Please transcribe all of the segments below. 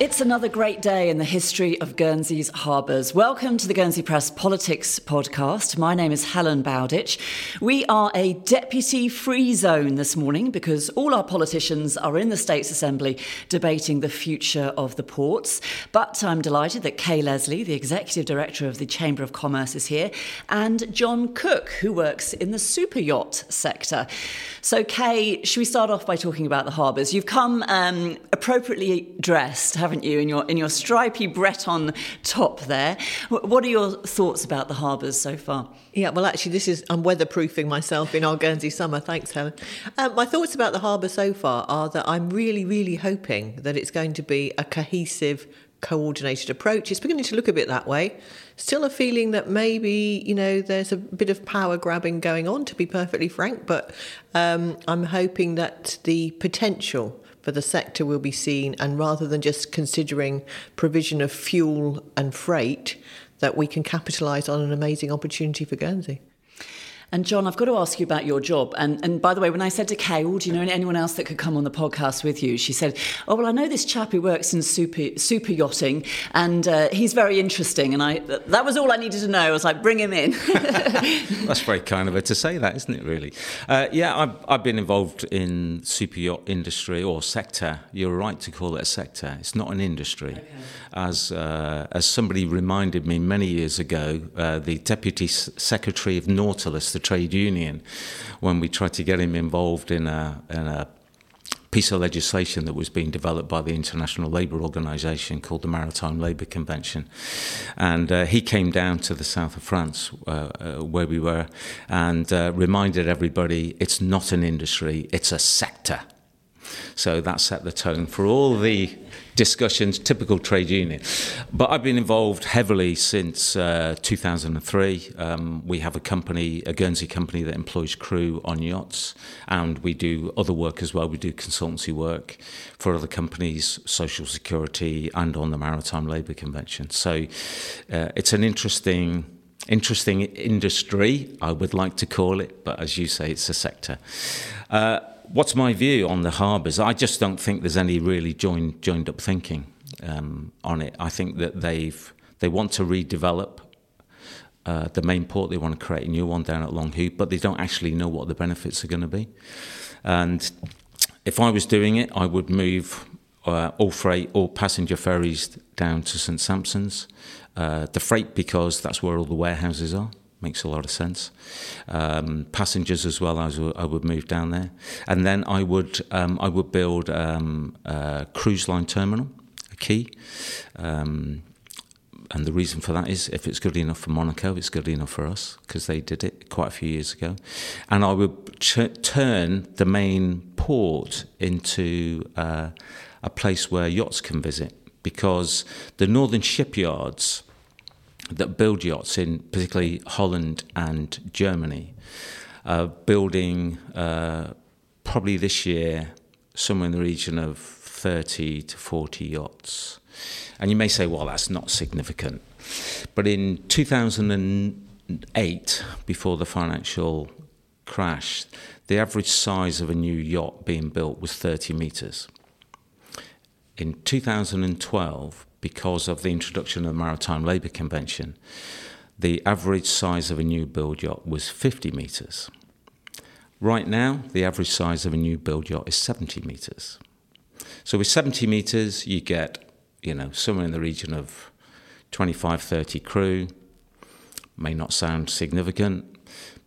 It's another great day in the history of Guernsey's harbours. Welcome to the Guernsey Press Politics Podcast. My name is Helen Bowditch. We are a deputy-free zone this morning because all our politicians are in the States Assembly debating the future of the ports. But I'm delighted that Kay Leslie, the Executive Director of the Chamber of Commerce, is here, and John Cook, who works in the super yacht sector. So, Kay, should we start off by talking about the harbours? You've come appropriately dressed, haven't you, in your stripy Breton top there. What are your thoughts about the harbours so far? Yeah, well, actually, I'm weatherproofing myself in our Guernsey summer. Thanks, Helen. My thoughts about the harbour so far are that I'm really, really hoping that it's going to be a cohesive, coordinated approach. It's beginning to look a bit that way. Still a feeling that maybe, there's a bit of power grabbing going on, to be perfectly frank, but I'm hoping that the potential for the sector will be seen, and rather than just considering provision of fuel and freight, that we can capitalise on an amazing opportunity for Guernsey. And John, I've got to ask you about your job. And by the way, when I said to Kay, do you know anyone else that could come on the podcast with you? She said, well, I know this chap who works in super yachting, and he's very interesting. And that was all I needed to know. I was like, bring him in. That's very kind of her to say that, isn't it, really? I've been involved in super yacht industry or sector. You're right to call it a sector. It's not an industry. Okay. As somebody reminded me many years ago, the Deputy Secretary of Nautilus, the trade union, when we tried to get him involved in a piece of legislation that was being developed by the International Labour Organization called the Maritime Labour Convention. And he came down to the south of France, where we were, and reminded everybody it's not an industry, it's a sector. So that set the tone for all the discussions, typical trade union. But I've been involved heavily since 2003. We have a Guernsey company that employs crew on yachts, and we do other work as well. We do consultancy work for other companies, Social Security, and on the Maritime Labour Convention. So it's an interesting industry, I would like to call it, but as you say, it's a sector. What's my view on the harbours? I just don't think there's any really joined-up thinking on it. I think that they want to redevelop the main port. They want to create a new one down at Longue, but they don't actually know what the benefits are going to be. And if I was doing it, I would move all freight, all passenger ferries down to St. Sampson's. The freight, because that's where all the warehouses are. Makes a lot of sense. Passengers as well, I would move down there. And then I would build a cruise line terminal, a quay. And the reason for that is if it's good enough for Monaco, it's good enough for us, because they did it quite a few years ago. And I would turn the main port into a place where yachts can visit, because the northern shipyards that build yachts in particularly Holland and Germany, building probably this year somewhere in the region of 30 to 40 yachts. And you may say, well, that's not significant. But in 2008, before the financial crash, the average size of a new yacht being built was 30 metres. In 2012, because of the introduction of the Maritime Labour Convention, the average size of a new build yacht was 50 metres. Right now, the average size of a new build yacht is 70 metres. So with 70 metres, you get, somewhere in the region of 25, 30 crew. May not sound significant,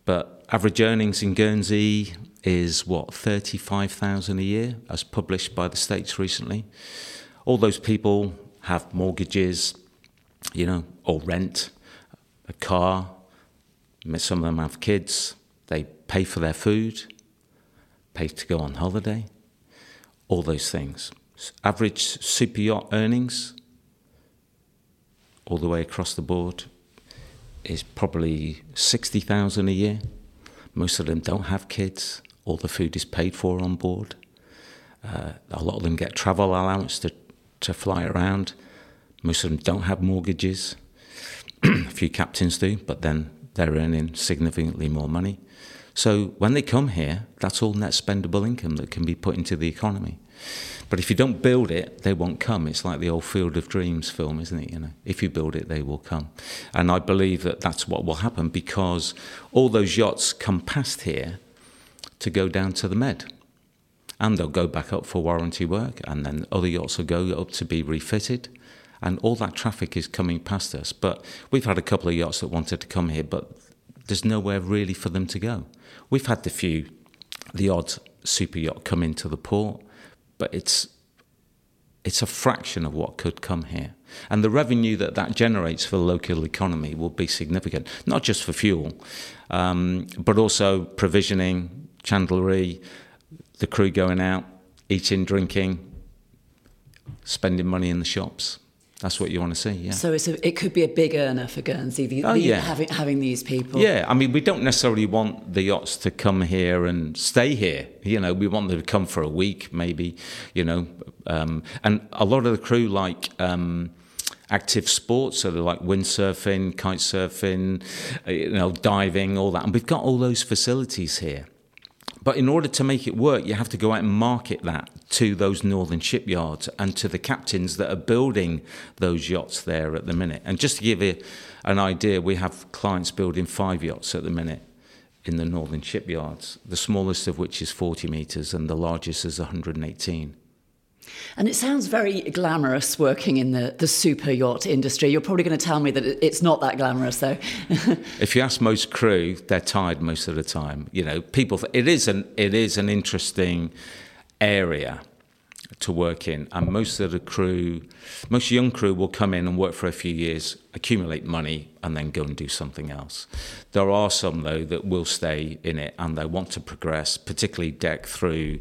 but average earnings in Guernsey is, $35,000 a year, as published by the States recently. All those people have mortgages, or rent, a car. Some of them have kids. They pay for their food, pay to go on holiday, all those things. Average super yacht earnings, all the way across the board, is probably $60,000 a year. Most of them don't have kids. All the food is paid for on board. A lot of them get travel allowance to fly around. Most of them don't have mortgages. A few captains do, but then they're earning significantly more money. So when they come here, that's all net spendable income that can be put into the economy. But if you don't build it, they won't come. It's like the old Field of Dreams film, isn't it? You know, if you build it, they will come. And I believe that that's what will happen, because all those yachts come past here to go down to the Med. And they'll go back up for warranty work, and then other yachts will go up to be refitted. And all that traffic is coming past us. But we've had a couple of yachts that wanted to come here, but there's nowhere really for them to go. We've had the odd super yacht come into the port, but it's a fraction of what could come here. And the revenue that generates for the local economy will be significant, not just for fuel, but also provisioning, chandlery, the crew going out, eating, drinking, spending money in the shops. That's what you want to see, yeah. So it could be a big earner for Guernsey, having these people. Yeah, I mean, we don't necessarily want the yachts to come here and stay here. You know, we want them to come for a week, maybe, you know. And a lot of the crew like active sports, so they like windsurfing, kite surfing, you know, diving, all that. And we've got all those facilities here. But in order to make it work, you have to go out and market that to those northern shipyards and to the captains that are building those yachts there at the minute. And just to give you an idea, we have clients building 5 yachts at the minute in the northern shipyards, the smallest of which is 40 metres and the largest is 118. And it sounds very glamorous working in the super yacht industry. You're probably going to tell me that it's not that glamorous, though. If you ask most crew, they're tired most of the time. You know, people. It is an interesting area to work in, and most young crew will come in and work for a few years, accumulate money, and then go and do something else. There are some though that will stay in it and they want to progress, particularly deck through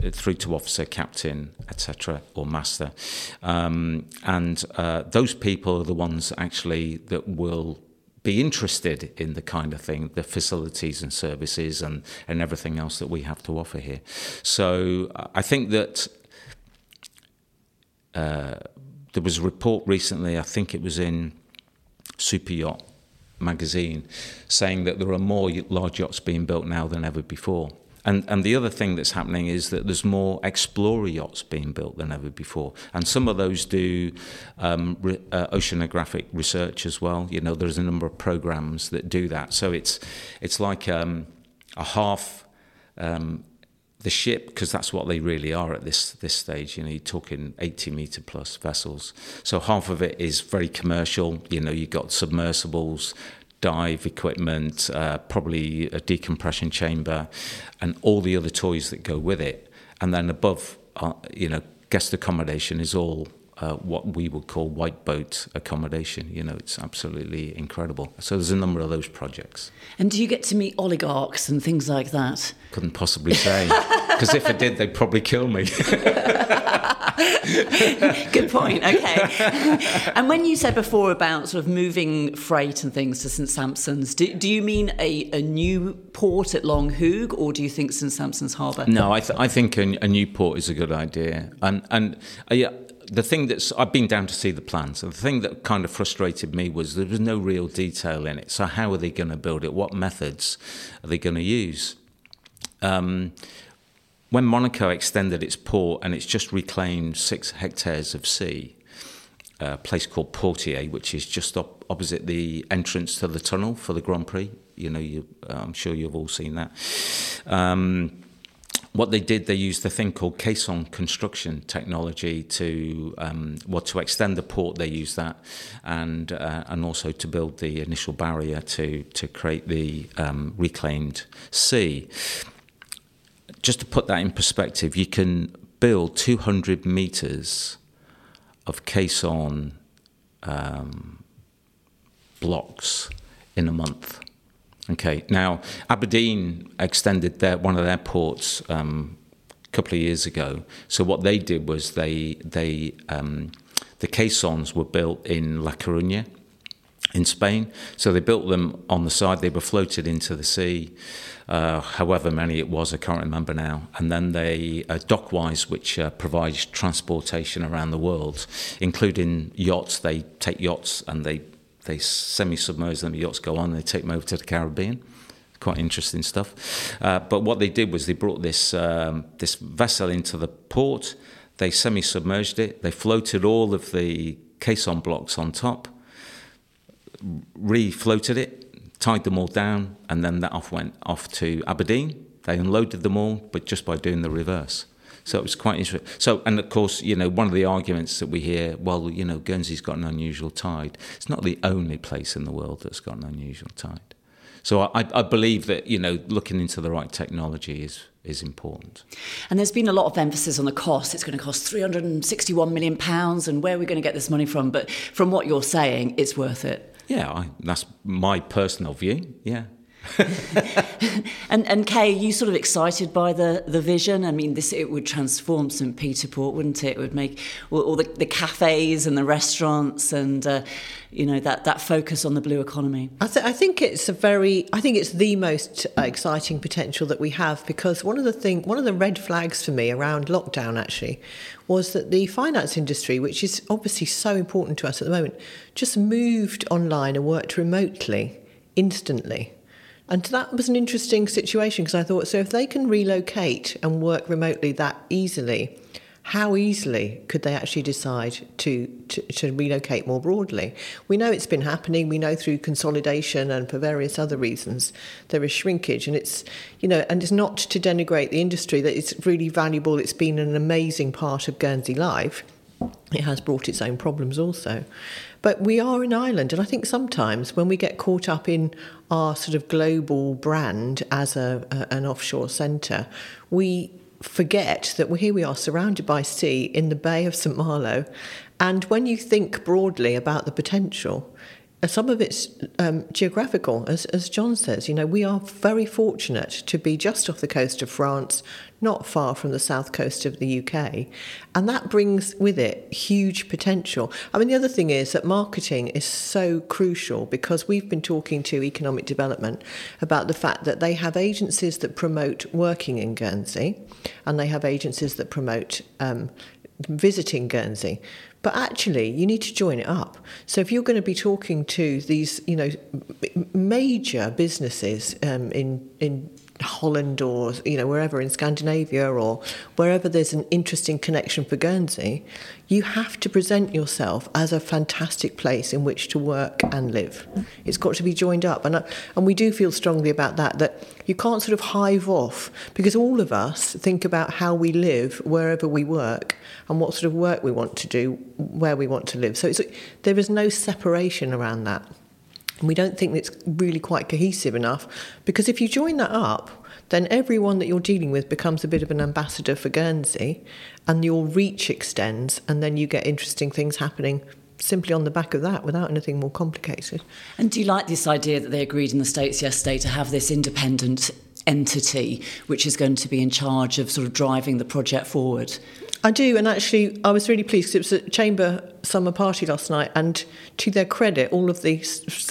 to officer, captain, etc., or master. And those people are the ones actually that will be interested in the kind of thing, the facilities and services and everything else that we have to offer here. So I think that there was a report recently, I think it was in Super Yacht magazine, saying that there are more large yachts being built now than ever before. And the other thing that's happening is that there's more explorer yachts being built than ever before. And some of those do oceanographic research as well. You know, there's a number of programs that do that. So it's like a half... The ship, because that's what they really are at this stage. You know, you're talking 80-metre plus vessels. So half of it is very commercial. You know, you've got submersibles, dive equipment, probably a decompression chamber, and all the other toys that go with it. And then above, you know, guest accommodation is all what we would call white boat accommodation. You know, it's absolutely incredible. So there's a number of those projects. And do you get to meet oligarchs and things like that? Couldn't possibly say, because if I did, they'd probably kill me. Good point, okay. And when you said before about sort of moving freight and things to St. Sampson's, do you mean a new port at Longue, or do you think St. Sampson's Harbour? No, I think a new port is a good idea. And the thing I've been down to see the plans, and the thing that kind of frustrated me was there was no real detail in it. So how are they going to build it? What methods are they going to use? When Monaco extended its port and it's just reclaimed 6 hectares of sea, a place called Portier, which is just opposite the entrance to the tunnel for the Grand Prix. You know, I'm sure you've all seen that. What they did, they used a thing called caisson construction technology to extend the port. They used that, and also to build the initial barrier to create the reclaimed sea. Just to put that in perspective, you can build 200 meters of caisson blocks in a month. Okay, now Aberdeen extended one of their ports a couple of years ago. So what they did was the caissons were built in La Coruña in Spain. So they built them on the side. They were floated into the sea, however many it was, I can't remember now. And then they Dockwise, which provides transportation around the world, including yachts. They take yachts and they semi-submerge them, yachts go on, they take them over to the Caribbean. quite interesting stuff. But what they did was they brought this this vessel into the port. They semi-submerged it. They floated all of the caisson blocks on top, re-floated it, tied them all down, and then that went off to Aberdeen. They unloaded them all, but just by doing the reverse. So it was quite interesting. So, and of course, you know, one of the arguments that we hear, well, you know, Guernsey's got an unusual tide. It's not the only place in the world that's got an unusual tide. So I believe that, you know, looking into the right technology is important. And there's been a lot of emphasis on the cost. It's going to cost £361 million and where are we going to get this money from? But from what you're saying, it's worth it. Yeah, that's my personal view, yeah. and Kay, are you sort of excited by the vision? I mean, it would transform St. Peter Port, wouldn't it? It would make all the cafes and the restaurants and, you know, that focus on the blue economy. I think it's the most exciting potential that we have, because one of the red flags for me around lockdown actually was that the finance industry, which is obviously so important to us at the moment, just moved online and worked remotely instantly. And that was an interesting situation, because I thought, so if they can relocate and work remotely that easily, how easily could they actually decide to relocate more broadly? We know it's been happening. We know through consolidation and for various other reasons there is shrinkage, and it's, you know, and it's not to denigrate the industry, that it's really valuable. It's been an amazing part of Guernsey life. It has brought its own problems also. But we are an island, and I think sometimes when we get caught up in our sort of global brand as an offshore centre, we forget that here we are surrounded by sea in the Bay of Saint-Malo. And when you think broadly about the potential, some of it's geographical, as John says. You know, we are very fortunate to be just off the coast of France, not far from the south coast of the UK, and that brings with it huge potential. I mean, the other thing is that marketing is so crucial, because we've been talking to economic development about the fact that they have agencies that promote working in Guernsey, and they have agencies that promote visiting Guernsey. But actually, you need to join it up. So if you're going to be talking to these, you know, major businesses in Holland or, you know, wherever in Scandinavia or wherever there's an interesting connection for Guernsey, you have to present yourself as a fantastic place in which to work and live. It's got to be joined up. And we do feel strongly about that you can't sort of hive off, because all of us think about how we live wherever we work and what sort of work we want to do, where we want to live. So there is no separation around that. We don't think it's really quite cohesive enough, because if you join that up, then everyone that you're dealing with becomes a bit of an ambassador for Guernsey, and your reach extends, and then you get interesting things happening simply on the back of that without anything more complicated. And do you like this idea that they agreed in the States yesterday to have this independent entity which is going to be in charge of sort of driving the project forward? I do, and actually I was really pleased, because it was a Chamber summer party last night, and to their credit, all of the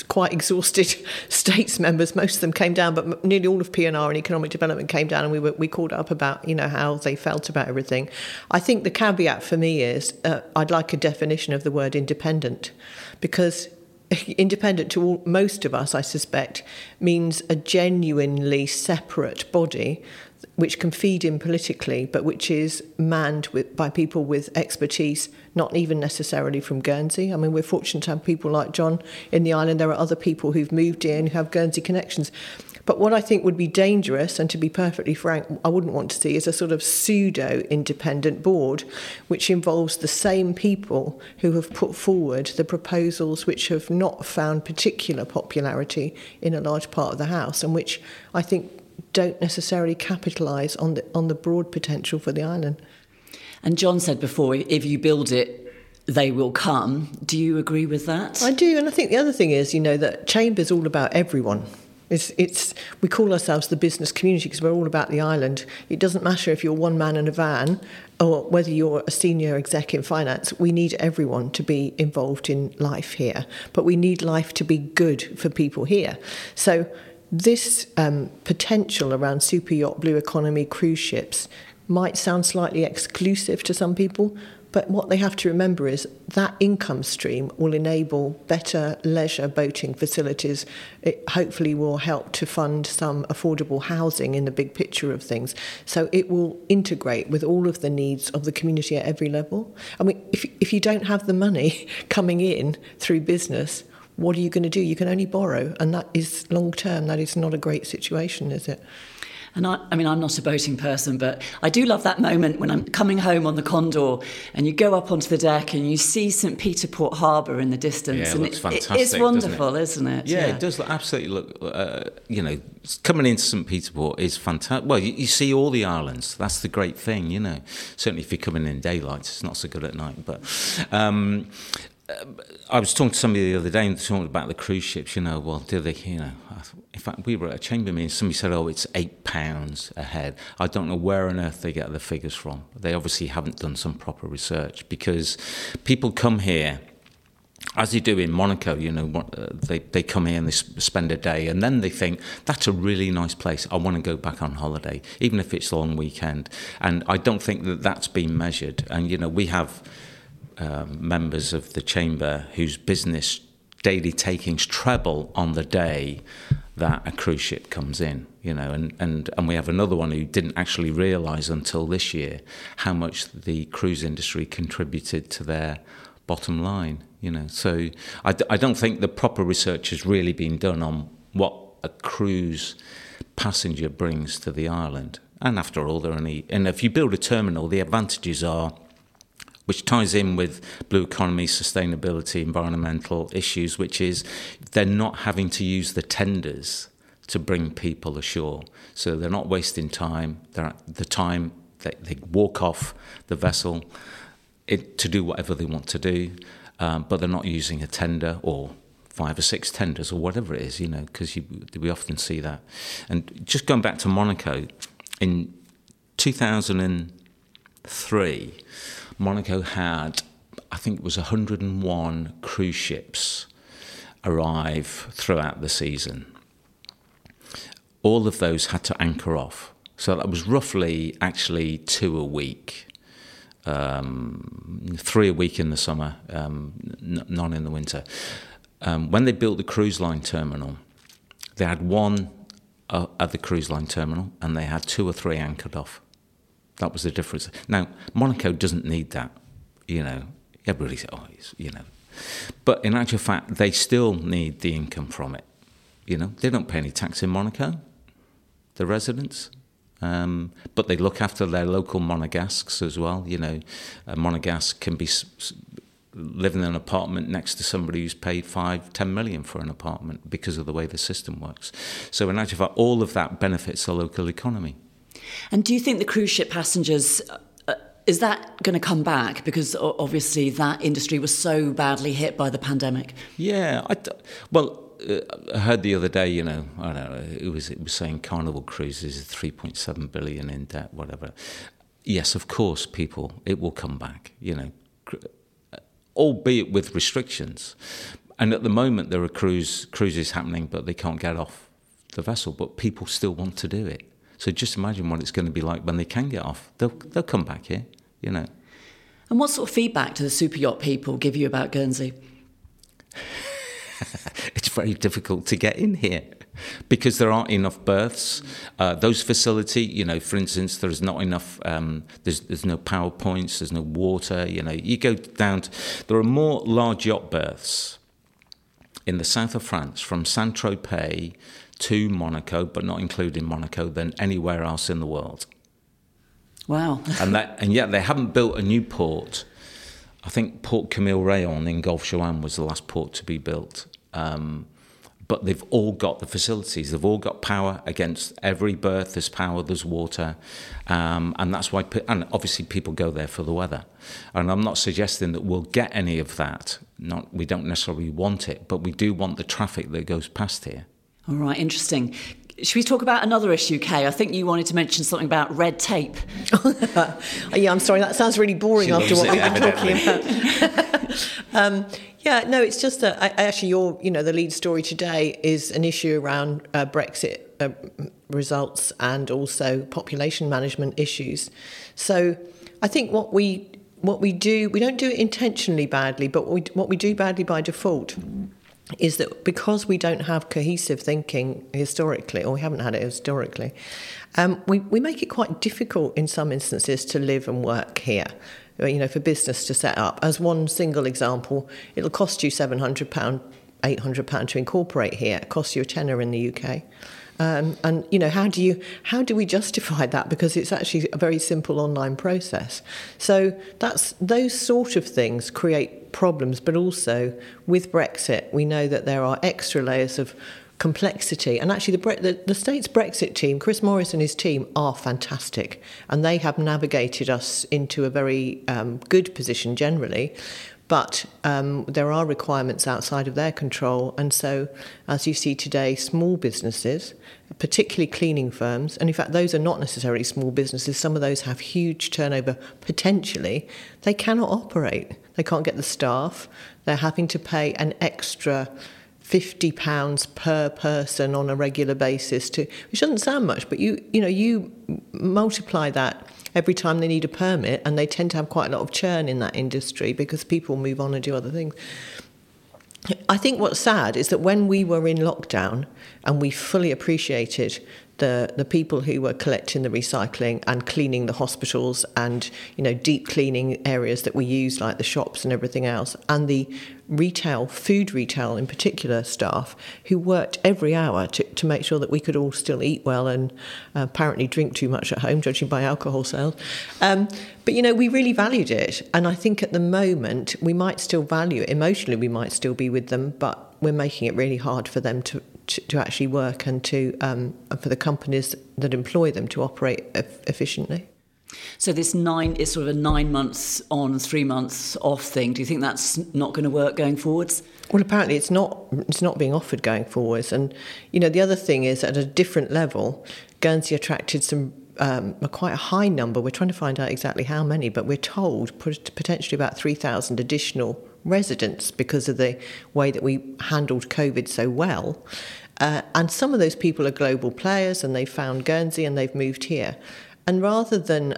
quite exhausted States members, most of them came down, but nearly all of PNR and Economic Development came down, and we called up about, you know, how they felt about everything. I think the caveat for me is I'd like a definition of the word independent, because independent to most of us, I suspect, means a genuinely separate body which can feed in politically, but which is manned by people with expertise, not even necessarily from Guernsey. I mean, we're fortunate to have people like John in the island. There are other people who've moved in who have Guernsey connections. But what I think would be dangerous, and to be perfectly frank, I wouldn't want to see, is a sort of pseudo-independent board, which involves the same people who have put forward the proposals which have not found particular popularity in a large part of the House, and which I think don't necessarily capitalise on the broad potential for the island. And John said before, if you build it, they will come. Do you agree with that? I do, and I think the other thing is, you know, that Chamber's all about everyone. We call ourselves the business community because we're all about the island. It doesn't matter if you're one man in a van or whether you're a senior exec in finance. We need everyone to be involved in life here, but we need life to be good for people here. So this potential around super yacht, blue economy, cruise ships might sound slightly exclusive to some people, But what they have to remember is that income stream will enable better leisure boating facilities. It hopefully will help to fund some affordable housing in the big picture of things. So it will integrate with all of the needs of the community at every level. I mean, if you don't have the money coming in through business, what are you going to do? You can only borrow, and that is long term. That is not a great situation, is it? And I mean, I'm not a boating person, but I do love that moment when I'm coming home on the Condor and you go up onto the deck and you see St. Peter Port Harbour in the distance. Yeah, it looks fantastic. It's wonderful, isn't it? Yeah, yeah, it does absolutely look, you know, coming into St. Peter Port is fantastic. Well, you see all the islands. That's the great thing, you know. Certainly if you're coming in daylight, it's not so good at night. But I was talking to somebody the other day and talking about the cruise ships, you know, well, do they, you know, in fact, we were at a chamber meeting and somebody said, oh, it's £8 a head. I don't know where on earth they get the figures from. They obviously haven't done some proper research, because people come here, as they do in Monaco, you know, they come here and they spend a day and then they think, that's a really nice place, I want to go back on holiday, even if it's a long weekend. And I don't think that that's been measured. And, you know, we have members of the chamber whose business daily takings treble on the day that a cruise ship comes in, you know, and we have another one who didn't actually realise until this year how much the cruise industry contributed to their bottom line, you know. So I don't think the proper research has really been done on what a cruise passenger brings to the island. And after all, and if you build a terminal, the advantages are, which ties in with blue economy, sustainability, environmental issues, which is they're not having to use the tenders to bring people ashore. So they're not wasting time. The time they walk off the vessel to do whatever they want to do, but they're not using a tender or 5 or 6 tenders or whatever it is, you know, because we often see that. And just going back to Monaco, in 2003... Monaco had, I think it was 101 cruise ships arrive throughout the season. All of those had to anchor off. So that was roughly actually 2 a week, 3 a week in the summer, none in the winter. When they built the cruise line terminal, they had one at the cruise line terminal and they had 2 or 3 anchored off. That was the difference. Now, Monaco doesn't need that, you know. Everybody says, oh, you know. But in actual fact, they still need the income from it, you know. They don't pay any tax in Monaco, the residents. But they look after their local Monegasques as well, you know. A Monegasque can be living in an apartment next to somebody who's paid 5-10 million for an apartment because of the way the system works. So in actual fact, all of that benefits the local economy. And do you think the cruise ship passengers, is that going to come back? Because obviously that industry was so badly hit by the pandemic. Yeah. I heard the other day, you know, I don't know, it was saying Carnival Cruises is 3.7 billion in debt, whatever. Yes, of course, it will come back, you know, albeit with restrictions. And at the moment there are cruises happening, but they can't get off the vessel, but people still want to do it. So just imagine what it's going to be like when they can get off. They'll come back here, you know. And what sort of feedback do the super yacht people give you about Guernsey? It's very difficult to get in here because there aren't enough berths. Those facilities, you know, for instance, there's not enough. There's no power points. There's no water. You know, you go down. There are more large yacht berths in the south of France from Saint-Tropez to Monaco, but not including Monaco, than anywhere else in the world. Wow. And yet they haven't built a new port. I think Port Camille Rayon in Golfe-Juan was the last port to be built. But they've all got the facilities. They've all got power. Against every berth, there's power, there's water. And that's why, and obviously people go there for the weather. And I'm not suggesting that we'll get any of that. We don't necessarily want it, but we do want the traffic that goes past here. All right, interesting. Should we talk about another issue, Kay? I think you wanted to mention something about red tape. Yeah, I'm sorry, that sounds really boring after what we've been talking about. It's just that actually the lead story today is an issue around Brexit results and also population management issues. So I think what we what we do, we don't do it intentionally badly, but what we do badly by default is that because we don't have cohesive thinking historically, or we haven't had it historically, we make it quite difficult in some instances to live and work here, you know, for business to set up. As one single example, it'll cost you £700, £800 to incorporate here. It costs you a tenner in the UK. And, you know, how do we justify that? Because it's actually a very simple online process. So those sort of things create problems. But also with Brexit, we know that there are extra layers of complexity. And actually, the state's Brexit team, Chris Morris and his team, are fantastic. And they have navigated us into a very good position generally. But there are requirements outside of their control. And so, as you see today, small businesses, particularly cleaning firms, and in fact, those are not necessarily small businesses. Some of those have huge turnover potentially. They cannot operate. They can't get the staff. They're having to pay an extra £50 per person on a regular basis to, which doesn't sound much, but you multiply that every time they need a permit, and they tend to have quite a lot of churn in that industry because people move on and do other things. I think what's sad is that when we were in lockdown and we fully appreciated the people who were collecting the recycling and cleaning the hospitals and, you know, deep cleaning areas that we use, like the shops and everything else, and the retail, food retail in particular, staff who worked every hour to make sure that we could all still eat well and apparently drink too much at home, judging by alcohol sales. But, you know, we really valued it. And I think at the moment we might still value it. Emotionally, we might still be with them, but we're making it really hard for them to actually work and to for the companies that employ them to operate efficiently. So this it's sort of a 9 months on, 3 months off thing. Do you think that's not going to work going forwards? Well, apparently it's not being offered going forwards. And, you know, the other thing is, at a different level, Guernsey attracted some a quite a high number. We're trying to find out exactly how many, but we're told potentially about 3,000 additional residents because of the way that we handled COVID so well. And some of those people are global players, and they found Guernsey and they've moved here. And rather than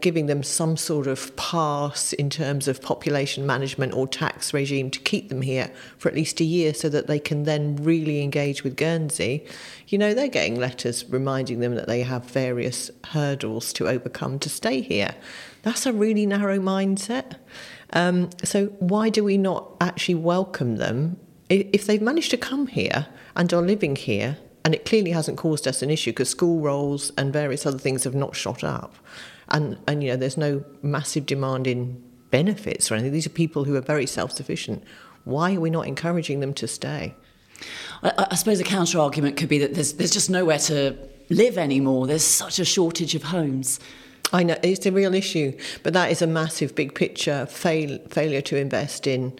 giving them some sort of pass in terms of population management or tax regime to keep them here for at least a year so that they can then really engage with Guernsey, you know, they're getting letters reminding them that they have various hurdles to overcome to stay here. That's a really narrow mindset. So why do we not actually welcome them? If they've managed to come here and are living here, and it clearly hasn't caused us an issue because school rolls and various other things have not shot up. And you know, there's no massive demand in benefits or anything. These are people who are very self-sufficient. Why are we not encouraging them to stay? I suppose a counter-argument could be that there's just nowhere to live anymore. There's such a shortage of homes. I know, it's a real issue. But that is a massive big picture failure to invest in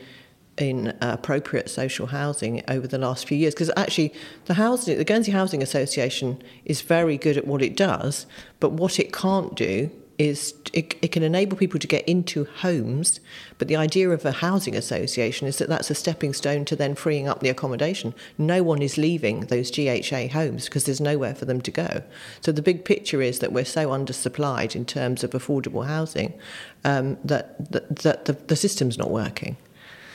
appropriate social housing over the last few years, because actually the Guernsey Housing Association is very good at what it does, but what it can't do is it can enable people to get into homes, but the idea of a housing association is that that's a stepping stone to then freeing up the accommodation. No one is leaving those GHA homes because there's nowhere for them to go. So the big picture is that we're so undersupplied in terms of affordable housing that the system's not working.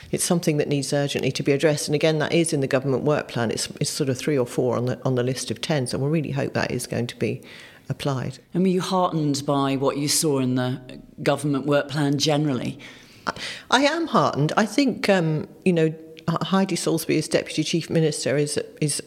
It's something that needs urgently to be addressed. And again, that is in the government work plan. It's sort of 3 or 4 on the list of 10. So we really hope that is going to be applied. And were you heartened by what you saw in the government work plan generally? I am heartened. I think, you know, Heidi Soulsby as Deputy Chief Minister is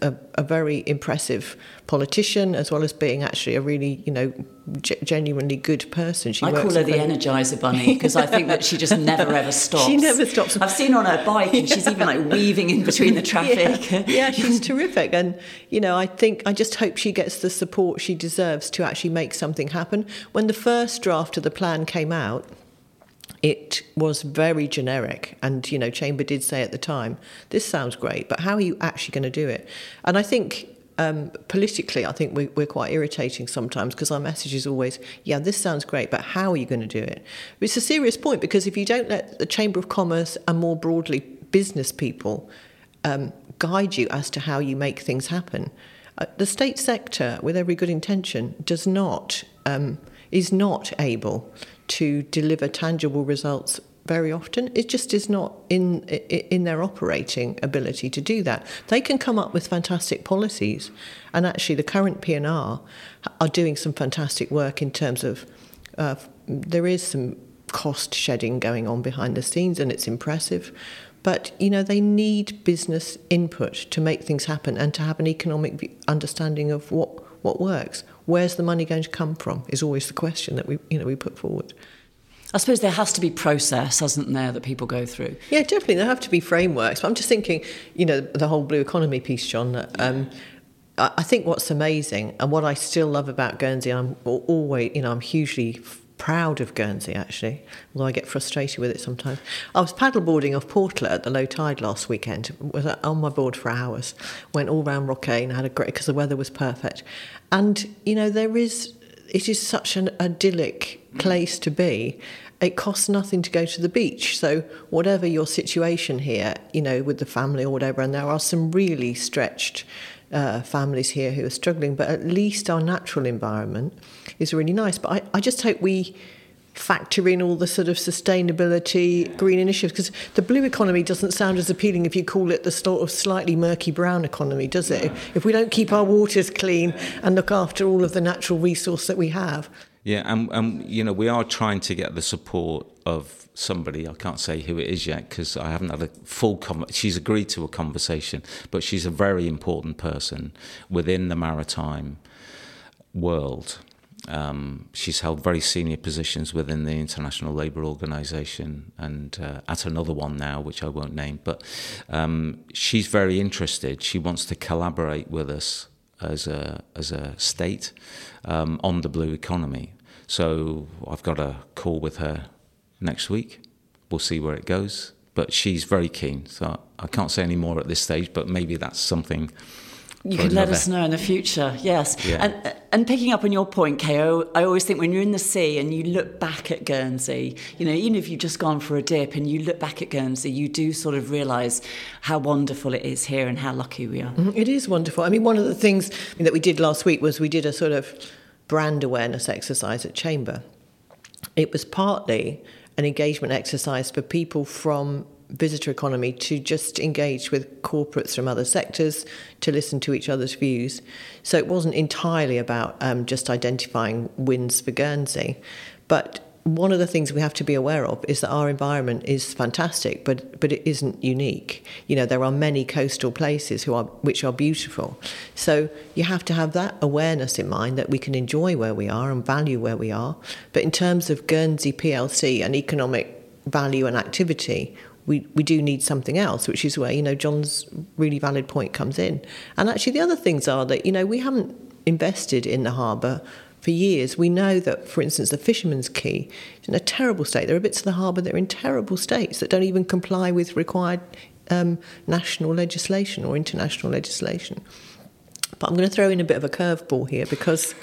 a very impressive politician, as well as being actually a really, you know, genuinely good person. I call her the Energizer Bunny, because I think that she just never ever stops. She never stops. I've seen her on her bike, and she's even like weaving in between the traffic. Yeah, she's terrific. And, you know, I just hope she gets the support she deserves to actually make something happen. When the first draft of the plan came out, it was very generic, and, you know, Chamber did say at the time, this sounds great, but how are you actually going to do it? And I think politically, I think we're quite irritating sometimes, because our message is always, yeah, this sounds great, but how are you going to do it? But it's a serious point, because if you don't let the Chamber of Commerce and more broadly business people guide you as to how you make things happen, the state sector, with every good intention, does not... is not able to deliver tangible results very often. It just is not in their operating ability to do that. They can come up with fantastic policies, and actually the current PNR are doing some fantastic work in terms of there is some cost shedding going on behind the scenes, and it's impressive. But, you know, they need business input to make things happen and to have an economic understanding of what works. Where's the money going to come from is always the question that we put forward. I suppose there has to be process, hasn't there, that people go through? Yeah, definitely. There have to be frameworks. But I'm just thinking, you know, the whole blue economy piece, John. I think what's amazing and what I still love about Guernsey, and I'm hugely proud of Guernsey, actually, although I get frustrated with it sometimes. I was paddleboarding off Portla at the low tide last weekend. Was on my board for hours. Went all round Rockane. Had a great, because the weather was perfect. And, you know, it is such an idyllic place to be. It costs nothing to go to the beach. So whatever your situation here, you know, with the family or whatever, and there are some really stretched families here who are struggling, but at least our natural environment is really nice. But I just hope we factor in all the sort of sustainability, green initiatives, because the blue economy doesn't sound as appealing if you call it the sort of slightly murky brown economy, does it? Yeah. If we don't keep our waters clean and look after all of the natural resource that we have. Yeah, and you know, we are trying to get the support of somebody. I can't say who it is yet because I haven't had a full conversation. She's agreed to a conversation, but she's a very important person within the maritime world. She's held very senior positions within the International Labour Organization and at another one now, which I won't name. But she's very interested. She wants to collaborate with us as a state on the blue economy. So I've got a call with her next week. We'll see where it goes. But she's very keen. So I can't say any more at this stage, but maybe that's something you can let us know in the future, yes. Yeah. And picking up on your point, Kay, I always think when you're in the sea and you look back at Guernsey, you know, even if you've just gone for a dip and you look back at Guernsey, you do sort of realise how wonderful it is here and how lucky we are. It is wonderful. I mean, one of the things that we did last week was we did a sort of brand awareness exercise at Chamber. It was partly an engagement exercise for people from visitor economy to just engage with corporates from other sectors, to listen to each other's views. So it wasn't entirely about just identifying wins for Guernsey. But one of the things we have to be aware of is that our environment is fantastic, but it isn't unique. You know, there are many coastal places which are beautiful. So you have to have that awareness in mind that we can enjoy where we are and value where we are. But in terms of Guernsey PLC and economic value and activity, we do need something else, which is where, you know, John's really valid point comes in. And actually the other things are that, you know, we haven't invested in the harbour for years. We know that, for instance, the Fisherman's Quay is in a terrible state. There are bits of the harbour that are in terrible states that don't even comply with required national legislation or international legislation. But I'm going to throw in a bit of a curveball here because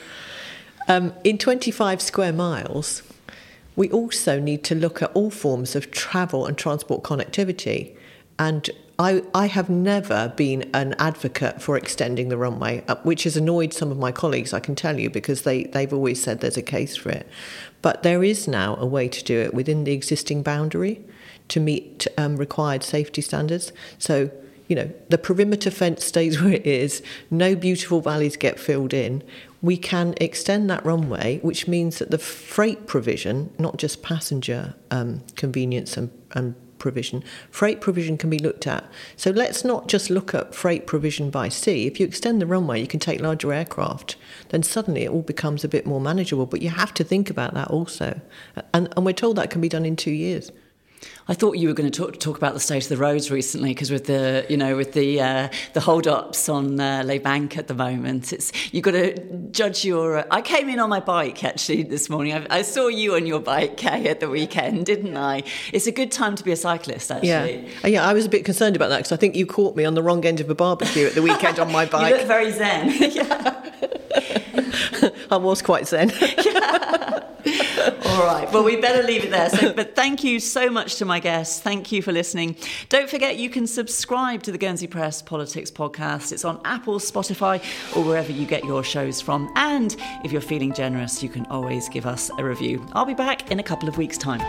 in 25 square miles... we also need to look at all forms of travel and transport connectivity. And I have never been an advocate for extending the runway, which has annoyed some of my colleagues, I can tell you, because they've always said there's a case for it. But there is now a way to do it within the existing boundary to meet required safety standards. So, you know, the perimeter fence stays where it is. No beautiful valleys get filled in. We can extend that runway, which means that the freight provision, not just passenger convenience and provision, freight provision can be looked at. So let's not just look at freight provision by sea. If you extend the runway, you can take larger aircraft, then suddenly it all becomes a bit more manageable. But you have to think about that also. And we're told that can be done in 2 years. I thought you were going to talk about the state of the roads recently, because with the, you know, with the hold-ups on Les Bank at the moment, it's, you've got to judge your. I came in on my bike actually this morning. I saw you on your bike, Kay, at the weekend, didn't I? It's a good time to be a cyclist, actually. Yeah. I was a bit concerned about that because I think you caught me on the wrong end of a barbecue at the weekend on my bike. You look very zen. I was quite zen. All right. Well, we better leave it there. But thank you so much to my guests. Thank you for listening. Don't forget, you can subscribe to the Guernsey Press Politics Podcast. It's on Apple, Spotify, or wherever you get your shows from. And if you're feeling generous, you can always give us a review. I'll be back in a couple of weeks' time.